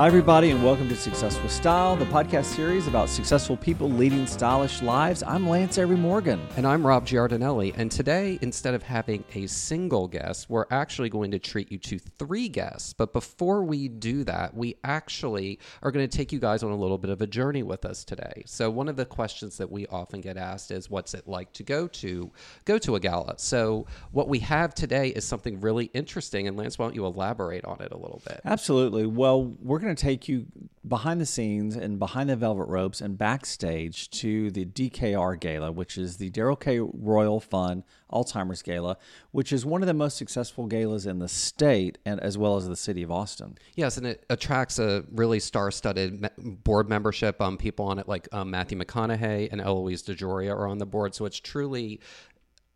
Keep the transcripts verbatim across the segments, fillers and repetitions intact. Hi, everybody, and welcome to Successful Style, the podcast series about successful people leading stylish lives. I'm Lance Avery Morgan. And I'm Rob Giardinelli. And today, instead of having a single guest, we're actually going to treat you to three guests. But before we do that, we actually are going to take you guys on a little bit of a journey with us today. So one of the questions that we often get asked is, what's it like to go to go to a gala? So what we have today is something really interesting. And Lance, why don't you elaborate on it a little bit? Absolutely. Well, we're going to take you behind the scenes and behind the velvet ropes and backstage to the D K R Gala, which is the Daryl K. Royal Fund Alzheimer's Gala, which is one of the most successful galas in the state and as well as the city of Austin. Yes, and it attracts a really star-studded me- board membership. Um, people on it like um, Matthew McConaughey and Eloise DeJoria are on the board, so it's truly,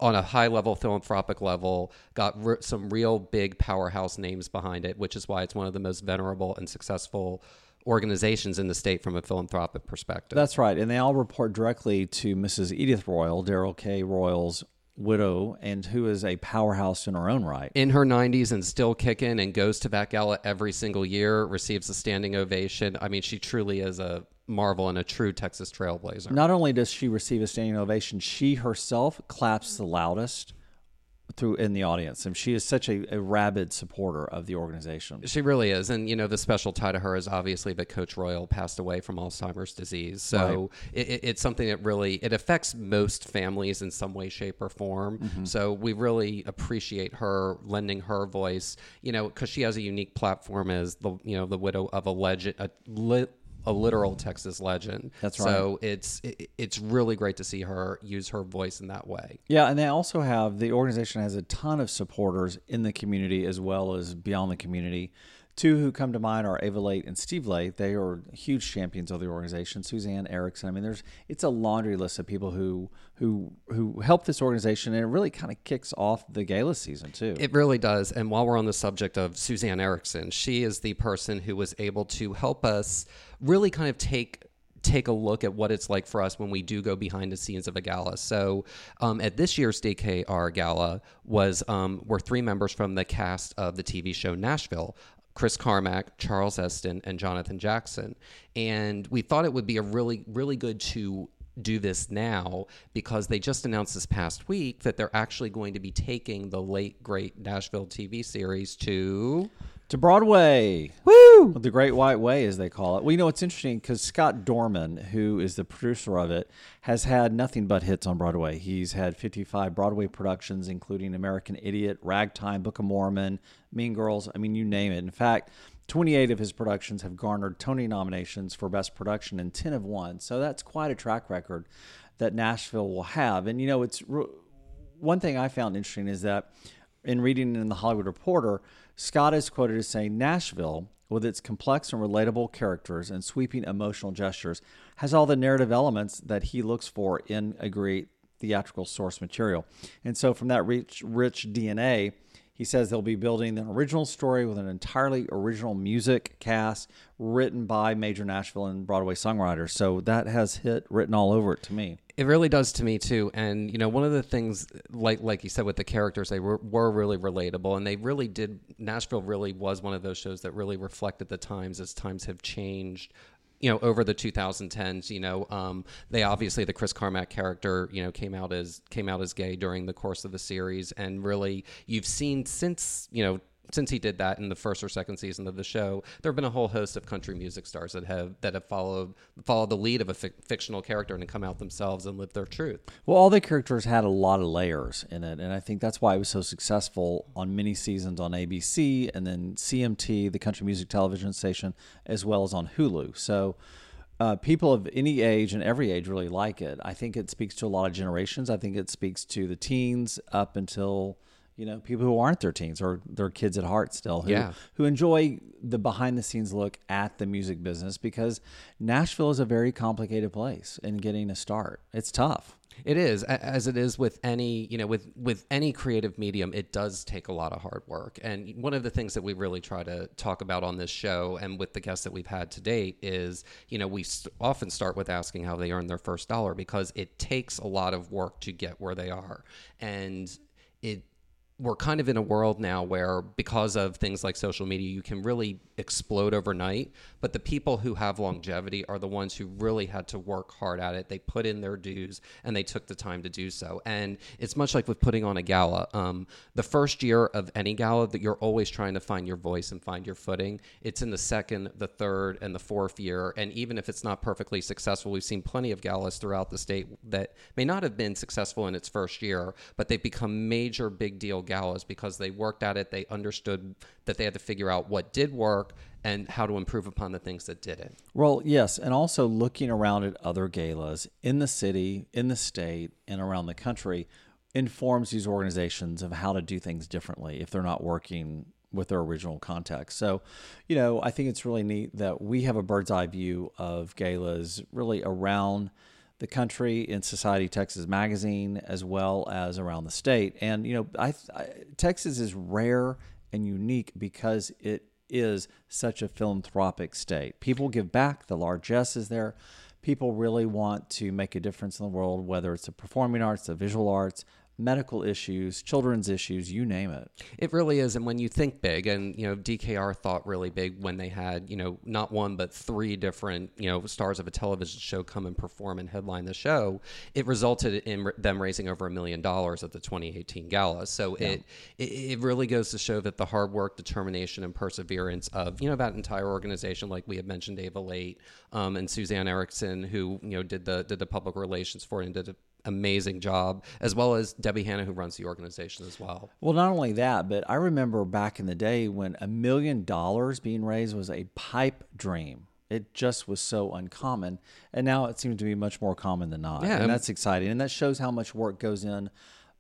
on a high-level, philanthropic level, got re- some real big powerhouse names behind it, which is why it's one of the most venerable and successful organizations in the state from a philanthropic perspective. That's right, and they all report directly to Missus Edith Royal, Daryl K. Royal's widow, and who is a powerhouse in her own right. In her nineties and still kicking, and goes to that gala every single year, receives a standing ovation. I mean, she truly is a marvel and a true Texas trailblazer. Not only does she receive a standing ovation, she herself claps the loudest through in the audience. And she is such a, a rabid supporter of the organization. She really is. And, you know, the special tie to her is obviously that Coach Royal passed away from Alzheimer's disease. So right. it, it, it's something that really, it affects most families in some way, shape, or form. Mm-hmm. So we really appreciate her lending her voice, you know, because she has a unique platform as the, you know, the widow of a legend, a lit, a literal Texas legend. That's right. So it's it, it's really great to see her use her voice in that way. Yeah, and they also have, the organization has a ton of supporters in the community as well as beyond the community. Two who come to mind are Ava Late and Steve Late. They are huge champions of the organization. Suzanne Erickson. I mean, there's it's a laundry list of people who who who help this organization, and it really kind of kicks off the gala season too. It really does. And while we're on the subject of Suzanne Erickson, she is the person who was able to help us really kind of take. take a look at what it's like for us when we do go behind the scenes of a gala. So um, at this year's D K R Gala was um, were three members from the cast of the T V show Nashville, Chris Carmack, Charles Esten, and Jonathan Jackson. And we thought it would be a really, really good to do this now because they just announced this past week that they're actually going to be taking the late, great Nashville T V series to... to Broadway. Woo! The Great White Way, as they call it. Well, you know, it's interesting because Scott Dorman, who is the producer of it, has had nothing but hits on Broadway. He's had fifty-five Broadway productions, including American Idiot, Ragtime, Book of Mormon, Mean Girls. I mean, you name it. In fact, twenty-eight of his productions have garnered Tony nominations for Best Production and ten have won. So that's quite a track record that Nashville will have. And, you know, it's re- one thing I found interesting is that in reading in The Hollywood Reporter, Scott is quoted as saying, Nashville, with its complex and relatable characters and sweeping emotional gestures, has all the narrative elements that he looks for in a great theatrical source material. And so from that rich, rich D N A, he says they'll be building an original story with an entirely original music cast written by major Nashville and Broadway songwriters. So that has hit written all over it to me. It really does to me, too. And, you know, one of the things, like like you said, with the characters, they were, were really relatable. And they really did, Nashville really was one of those shows that really reflected the times as times have changed, you know, over the two thousand tens, you know, um, they obviously, the Chris Carmack character, you know, came out as came out as gay during the course of the series. And really, you've seen since, you know, since he did that in the first or second season of the show, there have been a whole host of country music stars that have that have followed followed the lead of a fi- fictional character and come out themselves and live their truth. Well, all the characters had a lot of layers in it, and I think that's why it was so successful on many seasons on A B C and then C M T, the country music television station, as well as on Hulu. So uh, people of any age and every age really like it. I think it speaks to a lot of generations. I think it speaks to the teens up until... you know, people who aren't their teens or their kids at heart still who, yeah. who enjoy the behind-the-scenes look at the music business because Nashville is a very complicated place in getting a start. It's tough. It is, as it is with any, you know, with, with any creative medium, it does take a lot of hard work. And one of the things that we really try to talk about on this show and with the guests that we've had to date is, you know, we st- often start with asking how they earned their first dollar because it takes a lot of work to get where they are. And it we're kind of in a world now where, because of things like social media, you can really explode overnight. But the people who have longevity are the ones who really had to work hard at it. They put in their dues and they took the time to do so. And it's much like with putting on a gala. Um, the first year of any gala, that you're always trying to find your voice and find your footing. It's in the second, the third, and the fourth year. And even if it's not perfectly successful, we've seen plenty of galas throughout the state that may not have been successful in its first year, but they've become major, big deal galas because they worked at it. They understood that they had to figure out what did work and how to improve upon the things that didn't. Well, yes. And also looking around at other galas in the city, in the state, and around the country informs these organizations of how to do things differently if they're not working with their original context. So, you know, I think it's really neat that we have a bird's eye view of galas really around the country in Society Texas Magazine, as well as around the state. And, you know, I, I, Texas is rare and unique because it is such a philanthropic state. People give back. The largesse is there. People really want to make a difference in the world, whether it's the performing arts, the visual arts, medical issues, children's issues, you name it. It really is. And when you think big, and, you know, D K R thought really big when they had, you know, not one, but three different, you know, stars of a television show come and perform and headline the show, it resulted in them raising over a million dollars at the twenty eighteen gala. So yeah. it, it it really goes to show that the hard work, determination, and perseverance of, you know, that entire organization, like we had mentioned, Ava Late um, and Suzanne Erickson, who, you know, did the, did the public relations for it and did a amazing job, as well as Debbie Hanna, who runs the organization as well. Well, not only that, but I remember back in the day when a million dollars being raised was a pipe dream. It just was so uncommon. And now it seems to be much more common than not. Yeah, and that's exciting. And that shows how much work goes in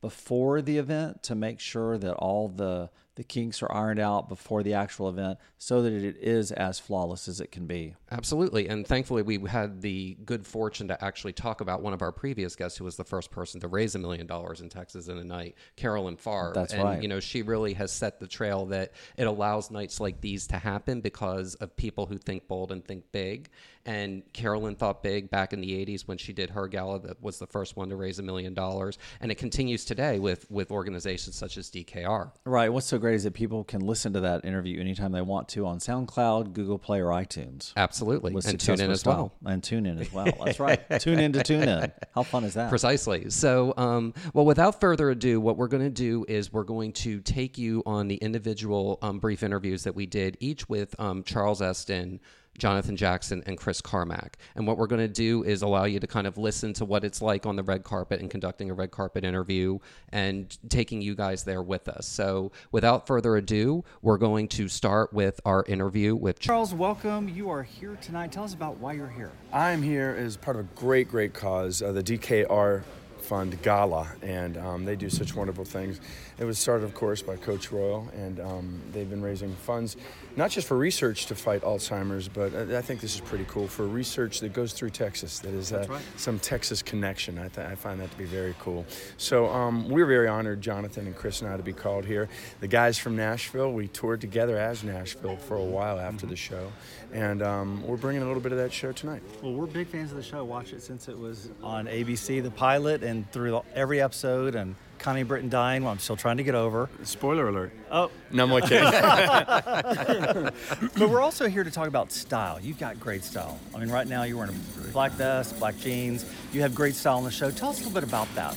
before the event to make sure that all the, the kinks are ironed out before the actual event so that it is as flawless as it can be. Absolutely. And thankfully, we had the good fortune to actually talk about one of our previous guests who was the first person to raise a million dollars in Texas in a night, Carolyn Farb. That's and, right. You know, she really has set the trail that it allows nights like these to happen because of people who think bold and think big. And Carolyn thought big back in the eighties when she did her gala that was the first one to raise a million dollars. And it continues today with, with organizations such as D K R. Right. What's so great is that people can listen to that interview anytime they want to on SoundCloud, Google Play, or iTunes. Absolutely. And tune in as well. And tune in as well. That's right. Tune in to tune in. How fun is that? Precisely. So, um, well, without further ado, what we're going to do is we're going to take you on the individual um, brief interviews that we did, each with um, Charles Esten, Jonathan Jackson, and Chris Carmack. And what we're going to do is allow you to kind of listen to what it's like on the red carpet and conducting a red carpet interview and taking you guys there with us. So without further ado, we're going to start with our interview with Charles. Charles, welcome. You are here tonight. Tell us about why you're here. I'm here as part of a great, great cause, uh, the D K R Fund Gala, and um, they do such wonderful things. It was started, of course, by Coach Royal, and um, they've been raising funds not just for research to fight Alzheimer's, but I think this is pretty cool, for research that goes through Texas, that is uh, right. some Texas connection. I, th- I find that to be very cool. So um, we're very honored, Jonathan and Chris and I, to be called here. The guys from Nashville, we toured together as Nashville for a while after mm-hmm. the show, and um, we're bringing a little bit of that show tonight. Well, we're big fans of the show. Watch it since it was on A B C, the pilot, and And through every episode, and Connie Britton dying, well, I'm still trying to get over. Spoiler alert. Oh. No more kidding. But we're also here to talk about style. You've got great style. I mean, right now you're wearing a black vest, black jeans. You have great style on the show. Tell us a little bit about that.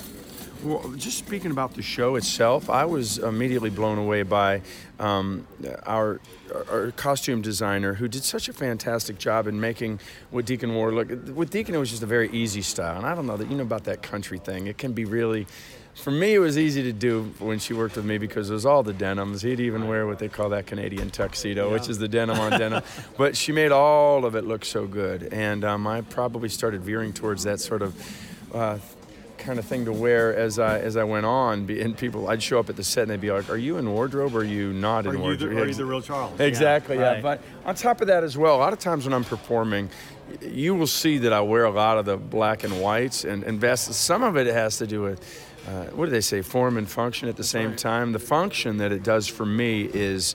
Well, just speaking about the show itself, I was immediately blown away by um, our our costume designer, who did such a fantastic job in making what Deacon wore look. With Deacon, it was just a very easy style, and I don't know that you know about that country thing. It can be really. For me, it was easy to do when she worked with me because it was all the denims. He'd even wear what they call that Canadian tuxedo, yeah. which is the denim on denim. But she made all of it look so good, and um, I probably started veering towards that sort of. Uh, kind of thing to wear as I as I went on, and people, I'd show up at the set and they'd be like, "Are you in wardrobe or are you not in are wardrobe? You the, are you the real Charles?" Exactly, yeah. yeah. Right. But on top of that as well, a lot of times when I'm performing, you will see that I wear a lot of the black and whites and, and vests. Some of it has to do with, uh, what do they say, form and function at the That's same right. time. The function that it does for me is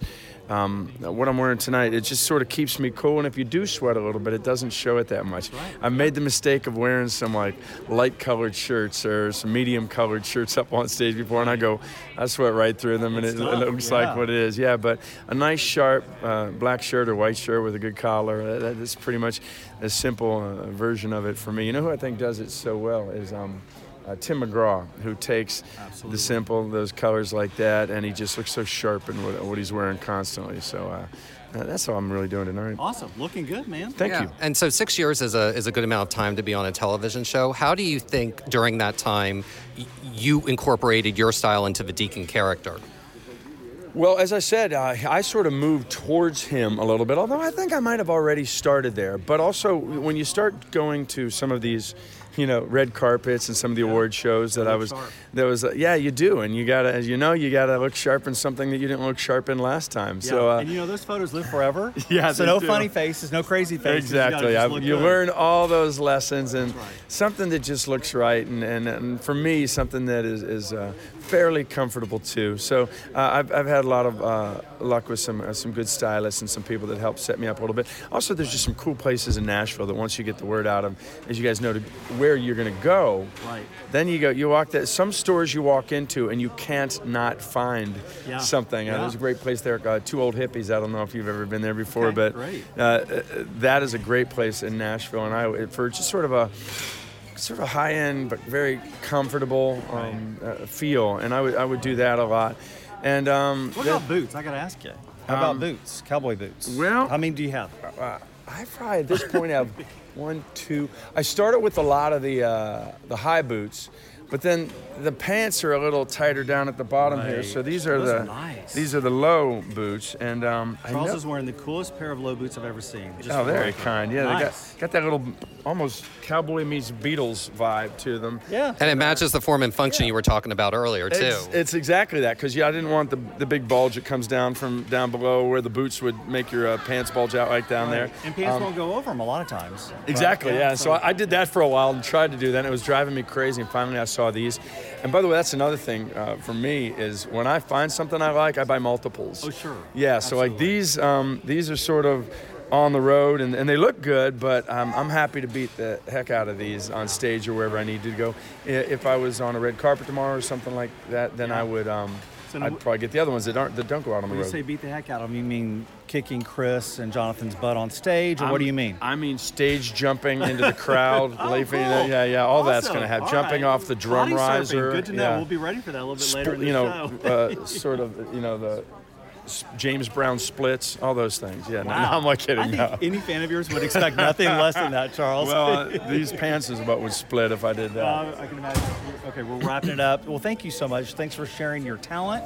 Um, what I'm wearing tonight, it just sort of keeps me cool, and if you do sweat a little bit, it doesn't show it that much. Right. I made the mistake of wearing some like light-colored shirts or some medium-colored shirts up on stage before, and I go, I sweat right through them, and it, it looks yeah. like what it is. Yeah, but a nice sharp uh, black shirt or white shirt with a good collar, that, that's pretty much a simple uh, version of it for me. You know who I think does it so well is... Um, Uh, Tim McGraw, who takes Absolutely. the simple, those colors like that, and he just looks so sharp in what, what he's wearing constantly. So uh, that's all I'm really doing tonight. Awesome. Looking good, man. Thank yeah. you. And so six years is a is a good amount of time to be on a television show. How do you think during that time y- you incorporated your style into the Deacon character? Well, as I said, uh, I sort of moved towards him a little bit, although I think I might have already started there. But also, when you start going to some of these... you know, red carpets and some of the yeah. award shows that I was, sharp. that was, uh, yeah, you do. And you gotta, as you know, you gotta look sharp in something that you didn't look sharp in last time. Yeah. So, uh, and you know, those photos live forever. yeah. So no do. funny faces, no crazy faces. Exactly. You, I, you learn all those lessons and right. something that just looks right. And, and, and for me, something that is, is, uh, fairly comfortable too. So, uh, I've, I've had a lot of, uh, luck with some, uh, some good stylists and some people that helped set me up a little bit. Also, there's just some cool places in Nashville that once you get the word out of, as you guys know, to, where you're going to go, right. then you go, you walk that, some stores you walk into and you can't not find yeah. something. Yeah. Uh, there's a great place there, uh, Two Old Hippies. I don't know if you've ever been there before, okay, but uh, that is a great place in Nashville. And I, for just sort of a, sort of high end, but very comfortable um, right. uh, feel. And I would, I would do that a lot. And um, What about that, boots? I got to ask you. How about um, boots? Cowboy boots? Well, how many do you have? Uh, I probably at this point have... One, two. I started with a lot of the uh, the high boots, but then the pants are a little tighter down at the bottom right. here. So these are Those the are nice. these are the low boots. And um, Charles I know. is wearing the coolest pair of low boots I've ever seen. Just oh, very kind. Yeah, nice. They got got that little almost cowboy meets Beatles vibe to them. Yeah, and it matches the form and function yeah. you were talking about earlier too. It's, it's exactly that because yeah, I didn't want the the big bulge that comes down from down below where the boots would make your uh, pants bulge out right down right. there. And pants um, won't go over them a lot of times. Exactly, right. yeah. yeah. So I, I did that for a while and tried to do that, and it was driving me crazy, and finally I saw these. And by the way, that's another thing uh, for me is when I find something I like, I buy multiples. Oh, sure. Yeah, so Absolutely. like these, um, these are sort of on the road, and, and they look good, but um, I'm happy to beat the heck out of these on stage or wherever I need to go. If I was on a red carpet tomorrow or something like that, then yeah. I would... Um, So I'd probably get the other ones that aren't that don't go out on the road. When you say beat the heck out of them, you mean kicking Chris and Jonathan's butt on stage, or I'm, what do you mean? I mean stage jumping into the crowd, oh, leaping, cool. yeah, yeah, all awesome. that's going to happen. All jumping right. off the drum Body riser. Surfing. Good to know. Yeah. We'll be ready for that a little bit later. Sp- in the you know, show. uh, sort of, you know the. James Brown splits, all those things. Yeah, wow. no, no, I'm not kidding. I think no. any fan of yours would expect nothing less than that, Charles. Well, uh, these pants is what would split if I did that. Uh, I can imagine. Okay, we're wrapping it up. Well, thank you so much. Thanks for sharing your talent.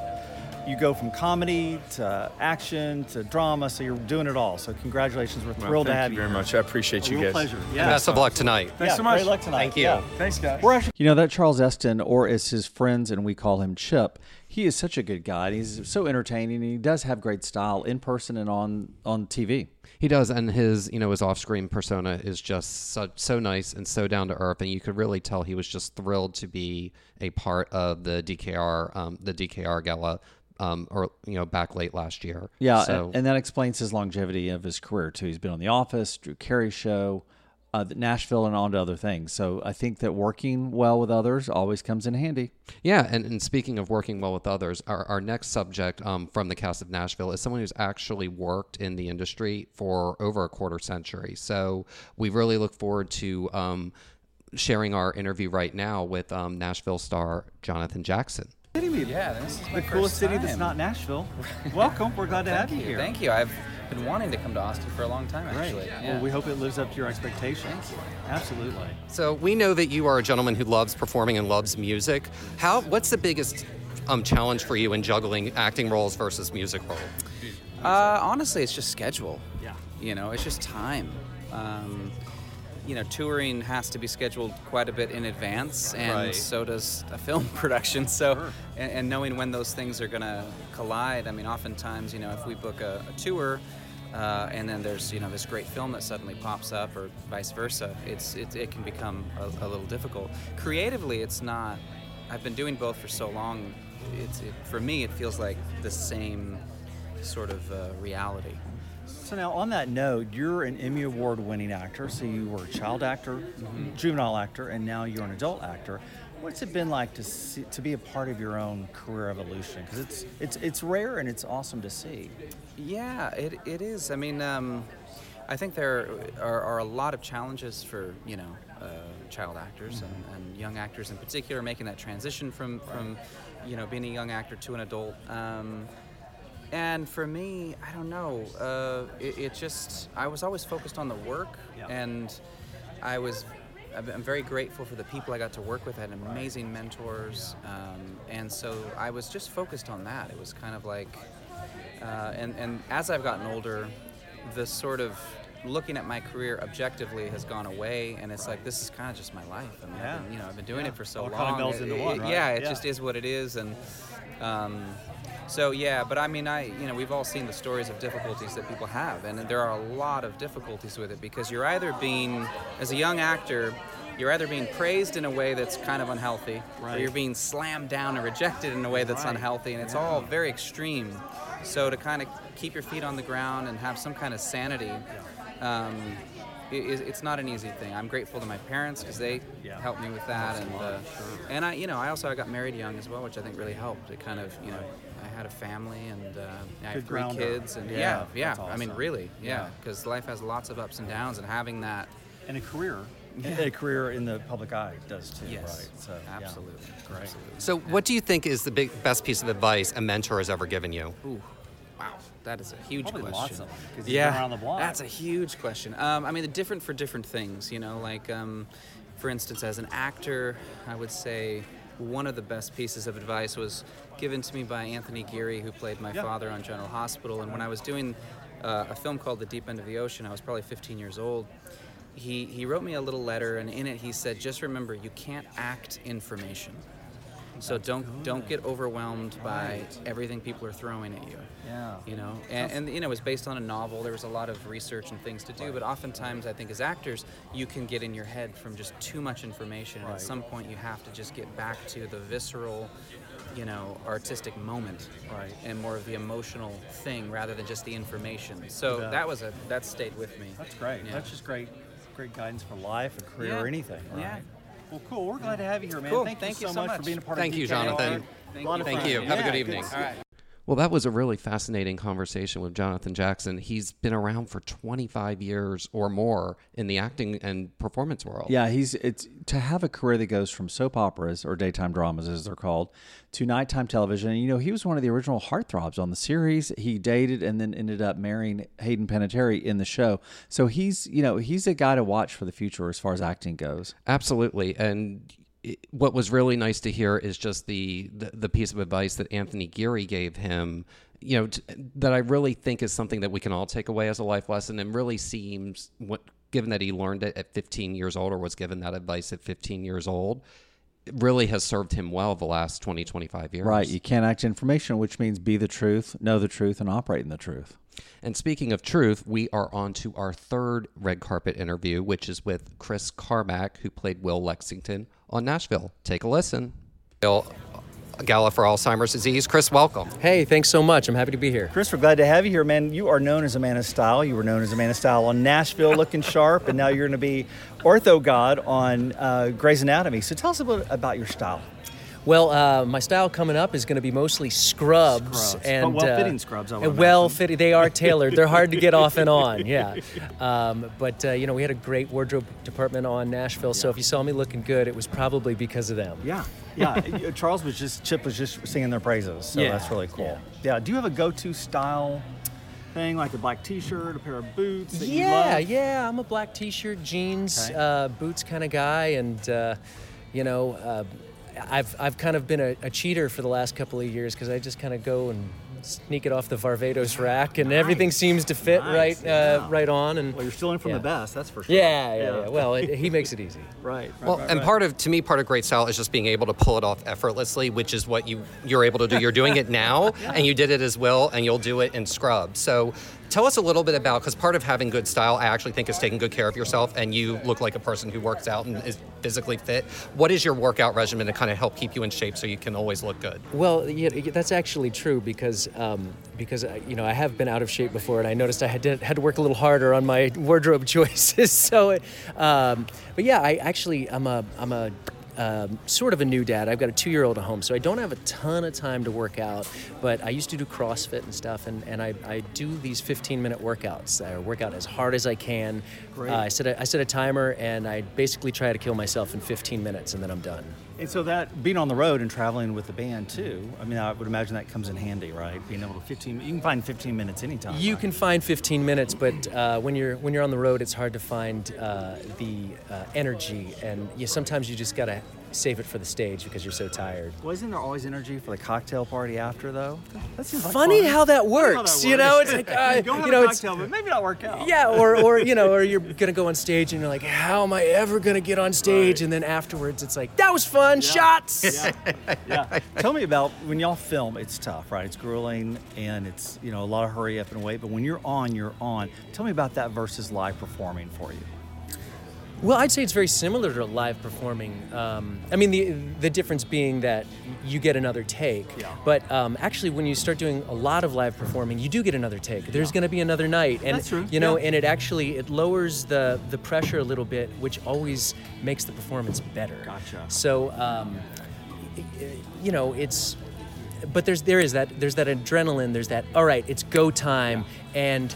You go from comedy to action to drama, so you're doing it all. So congratulations. We're thrilled well, to have you. Thank you very much. I appreciate A you guys. Pleasure. Yeah. And best of luck tonight. Thanks yeah, so much. Great luck tonight. Thank you. Yeah. Thanks, guys. We're actually- you know, that Charles Esten, or as his friends and we call him Chip, he is such a good guy. And he's so entertaining, and he does have great style in person and on, on T V. He does, and his you know his off-screen persona is just so, so nice and so down to earth, and you could really tell he was just thrilled to be a part of the D K R um, the D K R gala. Um, or, you know, back late last year. Yeah, so. and, and that explains his longevity of his career, too. He's been on The Office, Drew Carey Show, uh, Nashville, and on to other things. So I think that working well with others always comes in handy. Yeah, and, and speaking of working well with others, our, our next subject um, from the cast of Nashville is someone who's actually worked in the industry for over a quarter century. So we really look forward to um, sharing our interview right now with um, Nashville star Jonathan Jackson. Yeah, this is my the coolest city time. That's not Nashville. Welcome. We're glad well, to have you, you here. Thank you. I've been wanting to come to Austin for a long time, actually. Right. Yeah. Well, we hope it lives up to your expectations. Absolutely. So we know that you are a gentleman who loves performing and loves music. How? What's the biggest um, challenge for you in juggling acting roles versus music roles? Uh, honestly, it's just schedule. Yeah. You know, it's just time. Um, You know, touring has to be scheduled quite a bit in advance, and right. so does a film production. So, sure. and, and knowing when those things are going to collide. I mean, oftentimes, you know, if we book a, a tour, uh, and then there's you know this great film that suddenly pops up, or vice versa, it's it, it can become a, a little difficult. Creatively, it's not. I've been doing both for so long. It's it, for me, it feels like the same sort of uh, reality. So now, on that note, you're an Emmy Award-winning actor, so you were a child actor, mm-hmm. juvenile actor, and now you're an adult actor. What's it been like to see, to be a part of your own career evolution? Because it's it's it's rare and it's awesome to see. Yeah, it it is. I mean, um, I think there are, are a lot of challenges for you know uh, child actors mm-hmm. and, and young actors in particular making that transition from from you know being a young actor to an adult. Um, And for me, I don't know, uh, it, it just, I was always focused on the work, yeah. and I was, I'm very grateful for the people I got to work with. I had amazing mentors, um, and so I was just focused on that. It was kind of like, uh, and, and as I've gotten older, the sort of looking at my career objectively has gone away, and it's like, this is kind of just my life. I mean, yeah. I've been, you know, I've been doing yeah. it for so All long. Kind of melds into one, right? Yeah, it yeah. just is what it is, and... Um, So yeah, but I mean, I you know we've all seen the stories of difficulties that people have, and there are a lot of difficulties with it because you're either being, as a young actor, you're either being praised in a way that's kind of unhealthy, right. or you're being slammed down and rejected in a way that's right. unhealthy, and it's yeah. all very extreme. So to kind of keep your feet on the ground and have some kind of sanity, um, it, it's not an easy thing. I'm grateful to my parents because they yeah. helped me with that, that's and uh, sure. and I you know I also I got married young as well, which I think really helped. It kind of you know. I had a family and uh, I had three kids and yeah, yeah. yeah. Awesome. I mean, really, yeah, because yeah. life has lots of ups and downs, and having that and a career, yeah. a career in the public eye does too, yes. right? So absolutely, yeah. great. Absolutely. So, yeah. what do you think is the big best piece of advice a mentor has ever given you? Ooh, wow, that is a huge Probably question. Lots of them, yeah, been around the block. That's a huge question. Um, I mean, the different for different things, you know, like um, for instance, as an actor, I would say. One of the best pieces of advice was given to me by Anthony Geary, who played my yeah. father on General Hospital. And when I was doing uh, a film called The Deep End of the Ocean, I was probably fifteen years old, he, he wrote me a little letter, and in it he said, just remember, you can't act information. So don't don't get overwhelmed by everything people are throwing at you. Yeah. You know, and, and you know, it was based on a novel. There was a lot of research and things to do, but oftentimes I think as actors, you can get in your head from just too much information. And at some point you have to just get back to the visceral, you know, artistic moment. Right. And more of the emotional thing rather than just the information. So yeah. that was a that stayed with me. That's great. Yeah. That's just great great guidance for life, a career, yeah. or anything. Right? Yeah. Well, cool. We're glad to have you here, man. Cool. Thank, Thank you so, you so much, much for being a part Thank of the Thank you, Jonathan. Thank you. Thank you. Have yeah, a good evening. Good All right. Well, that was a really fascinating conversation with Jonathan Jackson. He's been around for twenty-five years or more in the acting and performance world. Yeah, he's it's to have a career that goes from soap operas, or daytime dramas as they're called, to nighttime television. And, you know, he was one of the original heartthrobs on the series. He dated and then ended up marrying Hayden Panettiere in the show. So he's, you know, he's a guy to watch for the future as far as acting goes. Absolutely. And what was really nice to hear is just the, the, the piece of advice that Anthony Geary gave him, you know, t- that I really think is something that we can all take away as a life lesson, and really seems, what, given that he learned it at fifteen years old, or was given that advice at fifteen years old, really has served him well the last twenty, twenty-five years. Right. You can't act information, which means be the truth, know the truth, and operate in the truth. And speaking of truth, we are on to our third red carpet interview, which is with Chris Carmack, who played Will Lexington on Nashville. Take a listen. Bill, Gala for Alzheimer's disease. Chris, welcome. Hey, thanks so much. I'm happy to be here. Chris, we're glad to have you here, man. You are known as a man of style. You were known as a man of style on Nashville, looking sharp, and now you're going to be ortho god on uh, Grey's Anatomy. So tell us a little bit about your style. Well, uh, my style coming up is going to be mostly scrubs, scrubs. and well, well-fitting uh, scrubs. I would well-fitting, they are tailored. They're hard to get off and on. Yeah, um, but uh, you know, we had a great wardrobe department on Nashville, yeah. so if you saw me looking good, it was probably because of them. Yeah, yeah. Charles was just Chip was just singing their praises, so yeah. that's really cool. Yeah. yeah. Do you have a go-to style? Thing, like a black t-shirt, a pair of boots that yeah you love? yeah I'm a black t-shirt, jeans, okay. uh boots kind of guy, and uh you know uh I've I've kind of been a, a cheater for the last couple of years, because I just kind of go and sneak it off the Varvatos rack, and nice. everything seems to fit nice. right uh, yeah. right on. And well, you're stealing from yeah. the best, that's for sure. Yeah, yeah, yeah. yeah. Well, it, he makes it easy. right. right. Well, right, and right. part of to me, part of great style is just being able to pull it off effortlessly, which is what you you're able to do. You're doing it now, yeah. and you did it as well, and you'll do it in scrubs. So Tell us a little bit about, because part of having good style, I actually think, is taking good care of yourself, and you look like a person who works out and is physically fit. What is your workout regimen to kind of help keep you in shape so you can always look good? Well, yeah, that's actually true because, um, because you know, I have been out of shape before, and I noticed I had to, had to work a little harder on my wardrobe choices. So, it, um, but yeah, I actually, I'm a, I'm a... Um, sort of a new dad. I've got a two-year-old at home, so I don't have a ton of time to work out, but I used to do CrossFit and stuff, and, and I, I do these fifteen-minute workouts. I work out as hard as I can. Great. Uh, I set a, I set a timer, and I basically try to kill myself in fifteen minutes, and then I'm done. And so that, being on the road and traveling with the band too, I mean, I would imagine that comes in handy, right? Being able to fifteen, you can find fifteen minutes anytime. You right? can find fifteen minutes, but uh, when you're when you're on the road, it's hard to find uh, the uh, energy, and you, sometimes you just gotta save it for the stage because you're so tired. Well, isn't there always energy for the cocktail party after, though? That seems like funny fun. how that works. You know, it's like uh, you go have you know, a cocktail, but maybe not work out. Yeah, or or you know, or you're gonna go on stage and you're like, how am I ever gonna get on stage? Right. And then afterwards, it's like that was fun. Yeah. Shots. Yeah. Yeah. Tell me about when y'all film. It's tough, right? It's grueling, and it's you know a lot of hurry up and wait. But when you're on, you're on. Tell me about that versus live performing for you. Well, I'd say it's very similar to live performing. Um, I mean, the the difference being that you get another take. Yeah. But um, actually, when you start doing a lot of live performing, you do get another take. There's yeah. going to be another night, and That's true. you know, yeah. and it actually it lowers the the pressure a little bit, which always makes the performance better. Gotcha. So, um, you know, it's but there's there is that there's that adrenaline. There's that all right, it's go time, yeah. and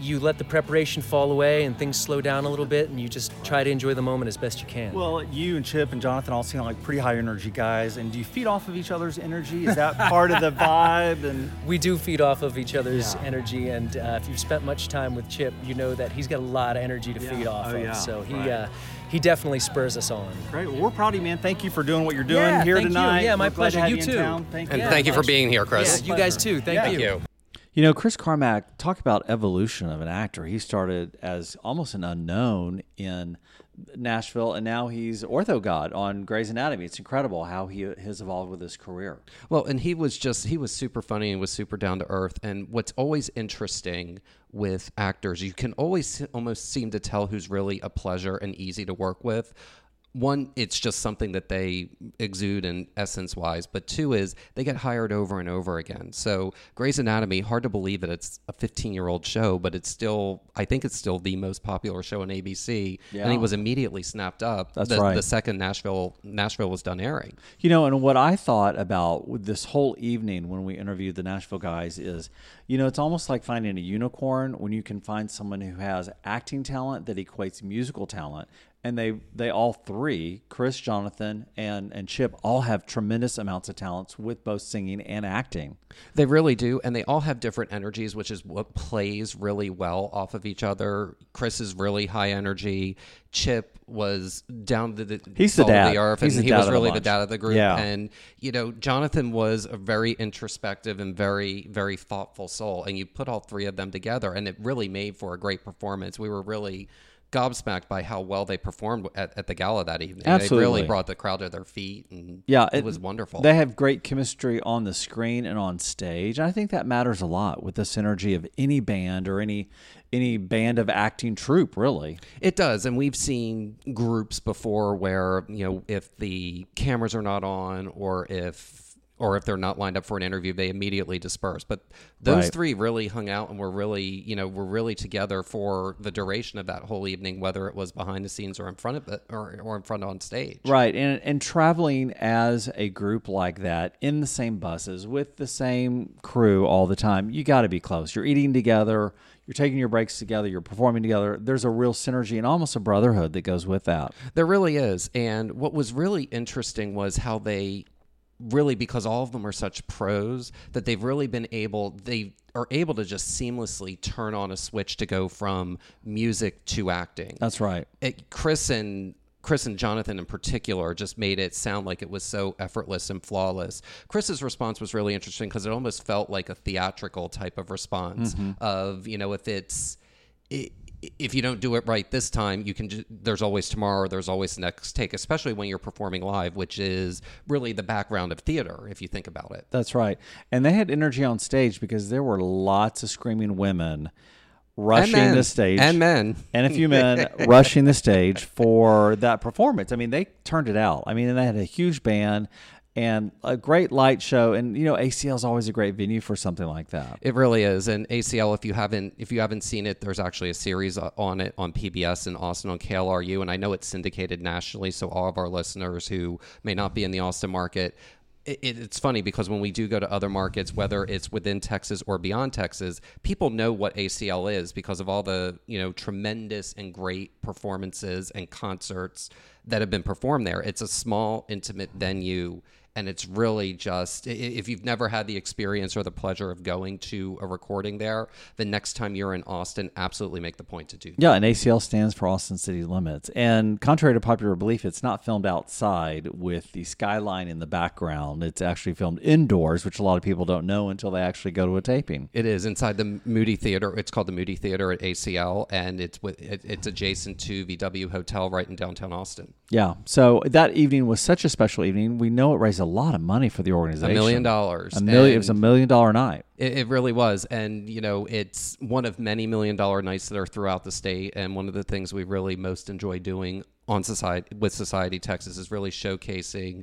you let the preparation fall away and things slow down a little bit, and you just try to enjoy the moment as best you can. Well, you and Chip and Jonathan all seem like pretty high energy guys, and do you feed off of each other's energy? Is that part of the vibe? And we do feed off of each other's yeah. energy, and uh, if you've spent much time with Chip, you know that he's got a lot of energy to yeah. feed off oh, of, yeah. so he right. uh, he definitely spurs us on. Great, well, we're proud of you, man. Thank you for doing what you're doing yeah, here thank tonight. You. Yeah, my we're pleasure, you, you too. Thank and you. Yeah, thank you for being here, Chris. Yeah, you guys too, thank yeah. you. Thank you. You know, Chris Carmack, talk about evolution of an actor. He started as almost an unknown in Nashville, and now he's ortho god on Grey's Anatomy. It's incredible how he has evolved with his career. Well, and he was just, he was super funny and was super down to earth. And what's always interesting with actors, you can always almost seem to tell who's really a pleasure and easy to work with. One, it's just something that they exude in essence-wise, but two is they get hired over and over again. So Grey's Anatomy, hard to believe that it's a fifteen-year-old show, but it's still, I think it's still the most popular show on A B C, yeah. and it was immediately snapped up That's the, right. the second Nashville Nashville was done airing. You know, and what I thought about this whole evening when we interviewed the Nashville guys is, you know, it's almost like finding a unicorn when you can find someone who has acting talent that equates musical talent. And they, they all three, Chris, Jonathan, and, and Chip, all have tremendous amounts of talents with both singing and acting. They really do, and they all have different energies, which is what plays really well off of each other. Chris is really high energy. Chip was down to the he's the dad. Of the earth, and he's the he was really the, the dad of the group. Yeah. And you know, Jonathan was a very introspective and very, very thoughtful soul. And you put all three of them together, and it really made for a great performance. We were really gobsmacked by how well they performed at, at the gala that evening. Absolutely. They really brought the crowd to their feet, and yeah, it, it was wonderful. They have great chemistry on the screen and on stage, and I think that matters a lot with the synergy of any band or any any band of acting troupe, really. It does, and we've seen groups before where, you know, if the cameras are not on or if or if they're not lined up for an interview, they immediately disperse. But those right. three really hung out and were really, you know, were really together for the duration of that whole evening, whether it was behind the scenes or in front of it, or, or in front on stage. Right, and and traveling as a group like that in the same buses with the same crew all the time, you got to be close. You're eating together. You're taking your breaks together. You're performing together. There's a real synergy and almost a brotherhood that goes with that. There really is. And what was really interesting was how they really, because all of them are such pros, that they've really been able, they are able to just seamlessly turn on a switch to go from music to acting. That's right. It, Chris and Chris and Jonathan in particular just made it sound like it was so effortless and flawless. Chris's response was really interesting because it almost felt like a theatrical type of response mm-hmm. of, you know, if it's... It, if you don't do it right this time, you can. Ju- there's always tomorrow. There's always the next take, especially when you're performing live, which is really the background of theater, if you think about it. That's right. And they had energy on stage because there were lots of screaming women rushing the stage. And men. And a few men rushing the stage for that performance. I mean, they turned it out. I mean, and they had a huge band and a great light show. And, you know, A C L is always a great venue for something like that. It really is. And A C L, if you haven't if you haven't seen it, there's actually a series on it on P B S in Austin on K L R U. And I know it's syndicated nationally. So all of our listeners who may not be in the Austin market, it's funny because when we do go to other markets, whether it's within Texas or beyond Texas, people know what A C L is because of all the, you know, tremendous and great performances and concerts that have been performed there. It's a small, intimate venue, and it's really just, if you've never had the experience or the pleasure of going to a recording there, the next time you're in Austin, absolutely make the point to do that. Yeah, and A C L stands for Austin City Limits. And contrary to popular belief, it's not filmed outside with the skyline in the background. It's actually filmed indoors, which a lot of people don't know until they actually go to a taping. It is inside the Moody Theater. It's called the Moody Theater at A C L, and it's with, it's adjacent to V W Hotel right in downtown Austin. Yeah, so that evening was such a special evening. We know it raised a lot of money for the organization. A million dollars. A million. And it was a million dollar night. It, it really was. And, you know, it's one of many million dollar nights that are throughout the state. And one of the things we really most enjoy doing on society with Society Texas is really showcasing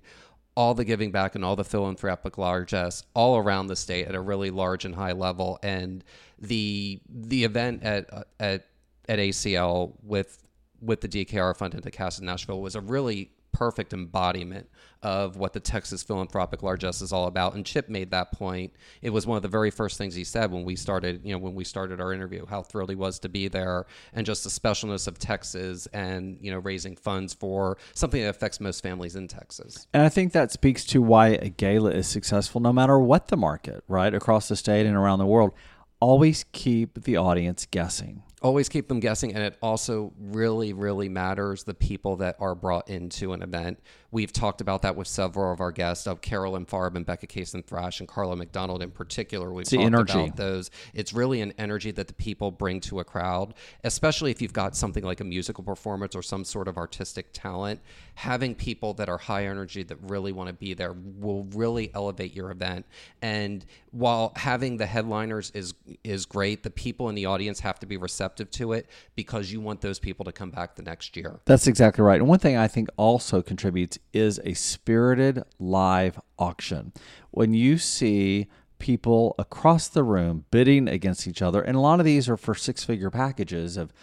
all the giving back and all the philanthropic largesse all around the state at a really large and high level. And the the event at at at A C L with with the D K R Fund and the cast in Nashville was a really perfect embodiment of what the Texas philanthropic largesse is all about. And Chip made that point. It was one of the very first things he said when we started, you know, when we started our interview, how thrilled he was to be there and just the specialness of Texas and, you know, raising funds for something that affects most families in Texas. And I think that speaks to why a gala is successful no matter what the market, right? Across the state and around the world. Always keep the audience guessing. Always keep them guessing, and it also really, really matters the people that are brought into an event. We've talked about that with several of our guests, of Carolyn Farb and Becca Cason-Thrash and Carlo McDonald in particular. We've it's talked about those. It's really an energy that the people bring to a crowd, especially if you've got something like a musical performance or some sort of artistic talent. Having people that are high energy that really want to be there will really elevate your event. And while having the headliners is is great, the people in the audience have to be receptive to it because you want those people to come back the next year. That's exactly right. And one thing I think also contributes is a spirited live auction. When you see people across the room bidding against each other, and a lot of these are for six-figure packages of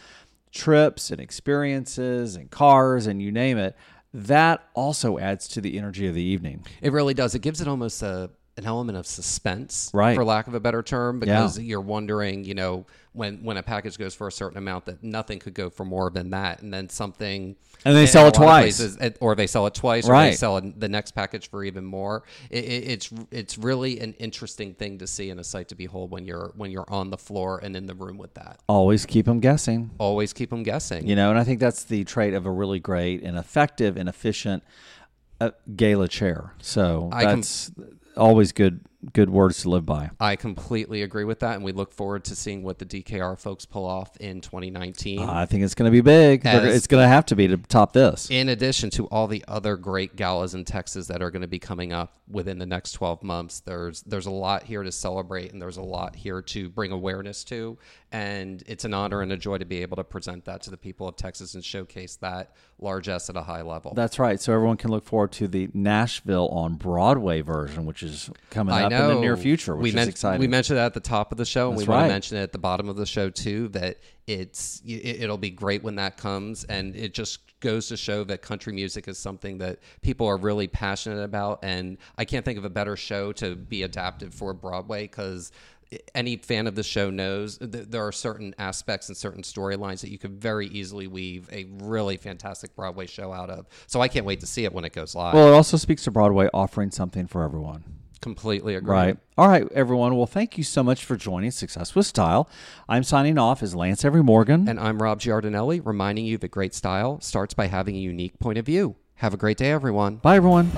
trips and experiences and cars and you name it, that also adds to the energy of the evening. It really does. It gives it almost a an element of suspense, right, for lack of a better term, because yeah. you're wondering, you know, when, when a package goes for a certain amount that nothing could go for more than that. And then something, and they sell it twice places, or they sell it twice, right. or they sell the next package for even more. It, it, it's, it's really an interesting thing to see and a sight to behold when you're, when you're on the floor and in the room with that. Always keep them guessing. Always keep them guessing. You know, and I think that's the trait of a really great and effective and efficient uh, gala chair. So I that's, com- Always good good words to live by. I completely agree with that, and we look forward to seeing what the D K R folks pull off in twenty nineteen. Uh, I think it's going to be big. As, it's going to have to be to top this. In addition to all the other great galas in Texas that are going to be coming up within the next twelve months, there's there's a lot here to celebrate, and there's a lot here to bring awareness to, and it's an honor and a joy to be able to present that to the people of Texas and showcase that largesse at a high level. That's right. So everyone can look forward to the Nashville on Broadway version, which is coming I up. Know. In the near future, which we is men- exciting. We mentioned that at the top of the show, and That's we right. want to mention it at the bottom of the show too, that it's it, it'll be great when that comes. And it just goes to show that country music is something that people are really passionate about, and I can't think of a better show to be adapted for Broadway, because any fan of the show knows that there are certain aspects and certain storylines that you could very easily weave a really fantastic Broadway show out of. So I can't wait to see it when it goes live. Well, it also speaks to Broadway offering something for everyone. Completely agree. Right. All right, everyone. Well, thank you so much for joining Success with Style. I'm signing off as Lance Avery Morgan. And I'm Rob Giardinelli, reminding you that great style starts by having a unique point of view. Have a great day, everyone. Bye, everyone.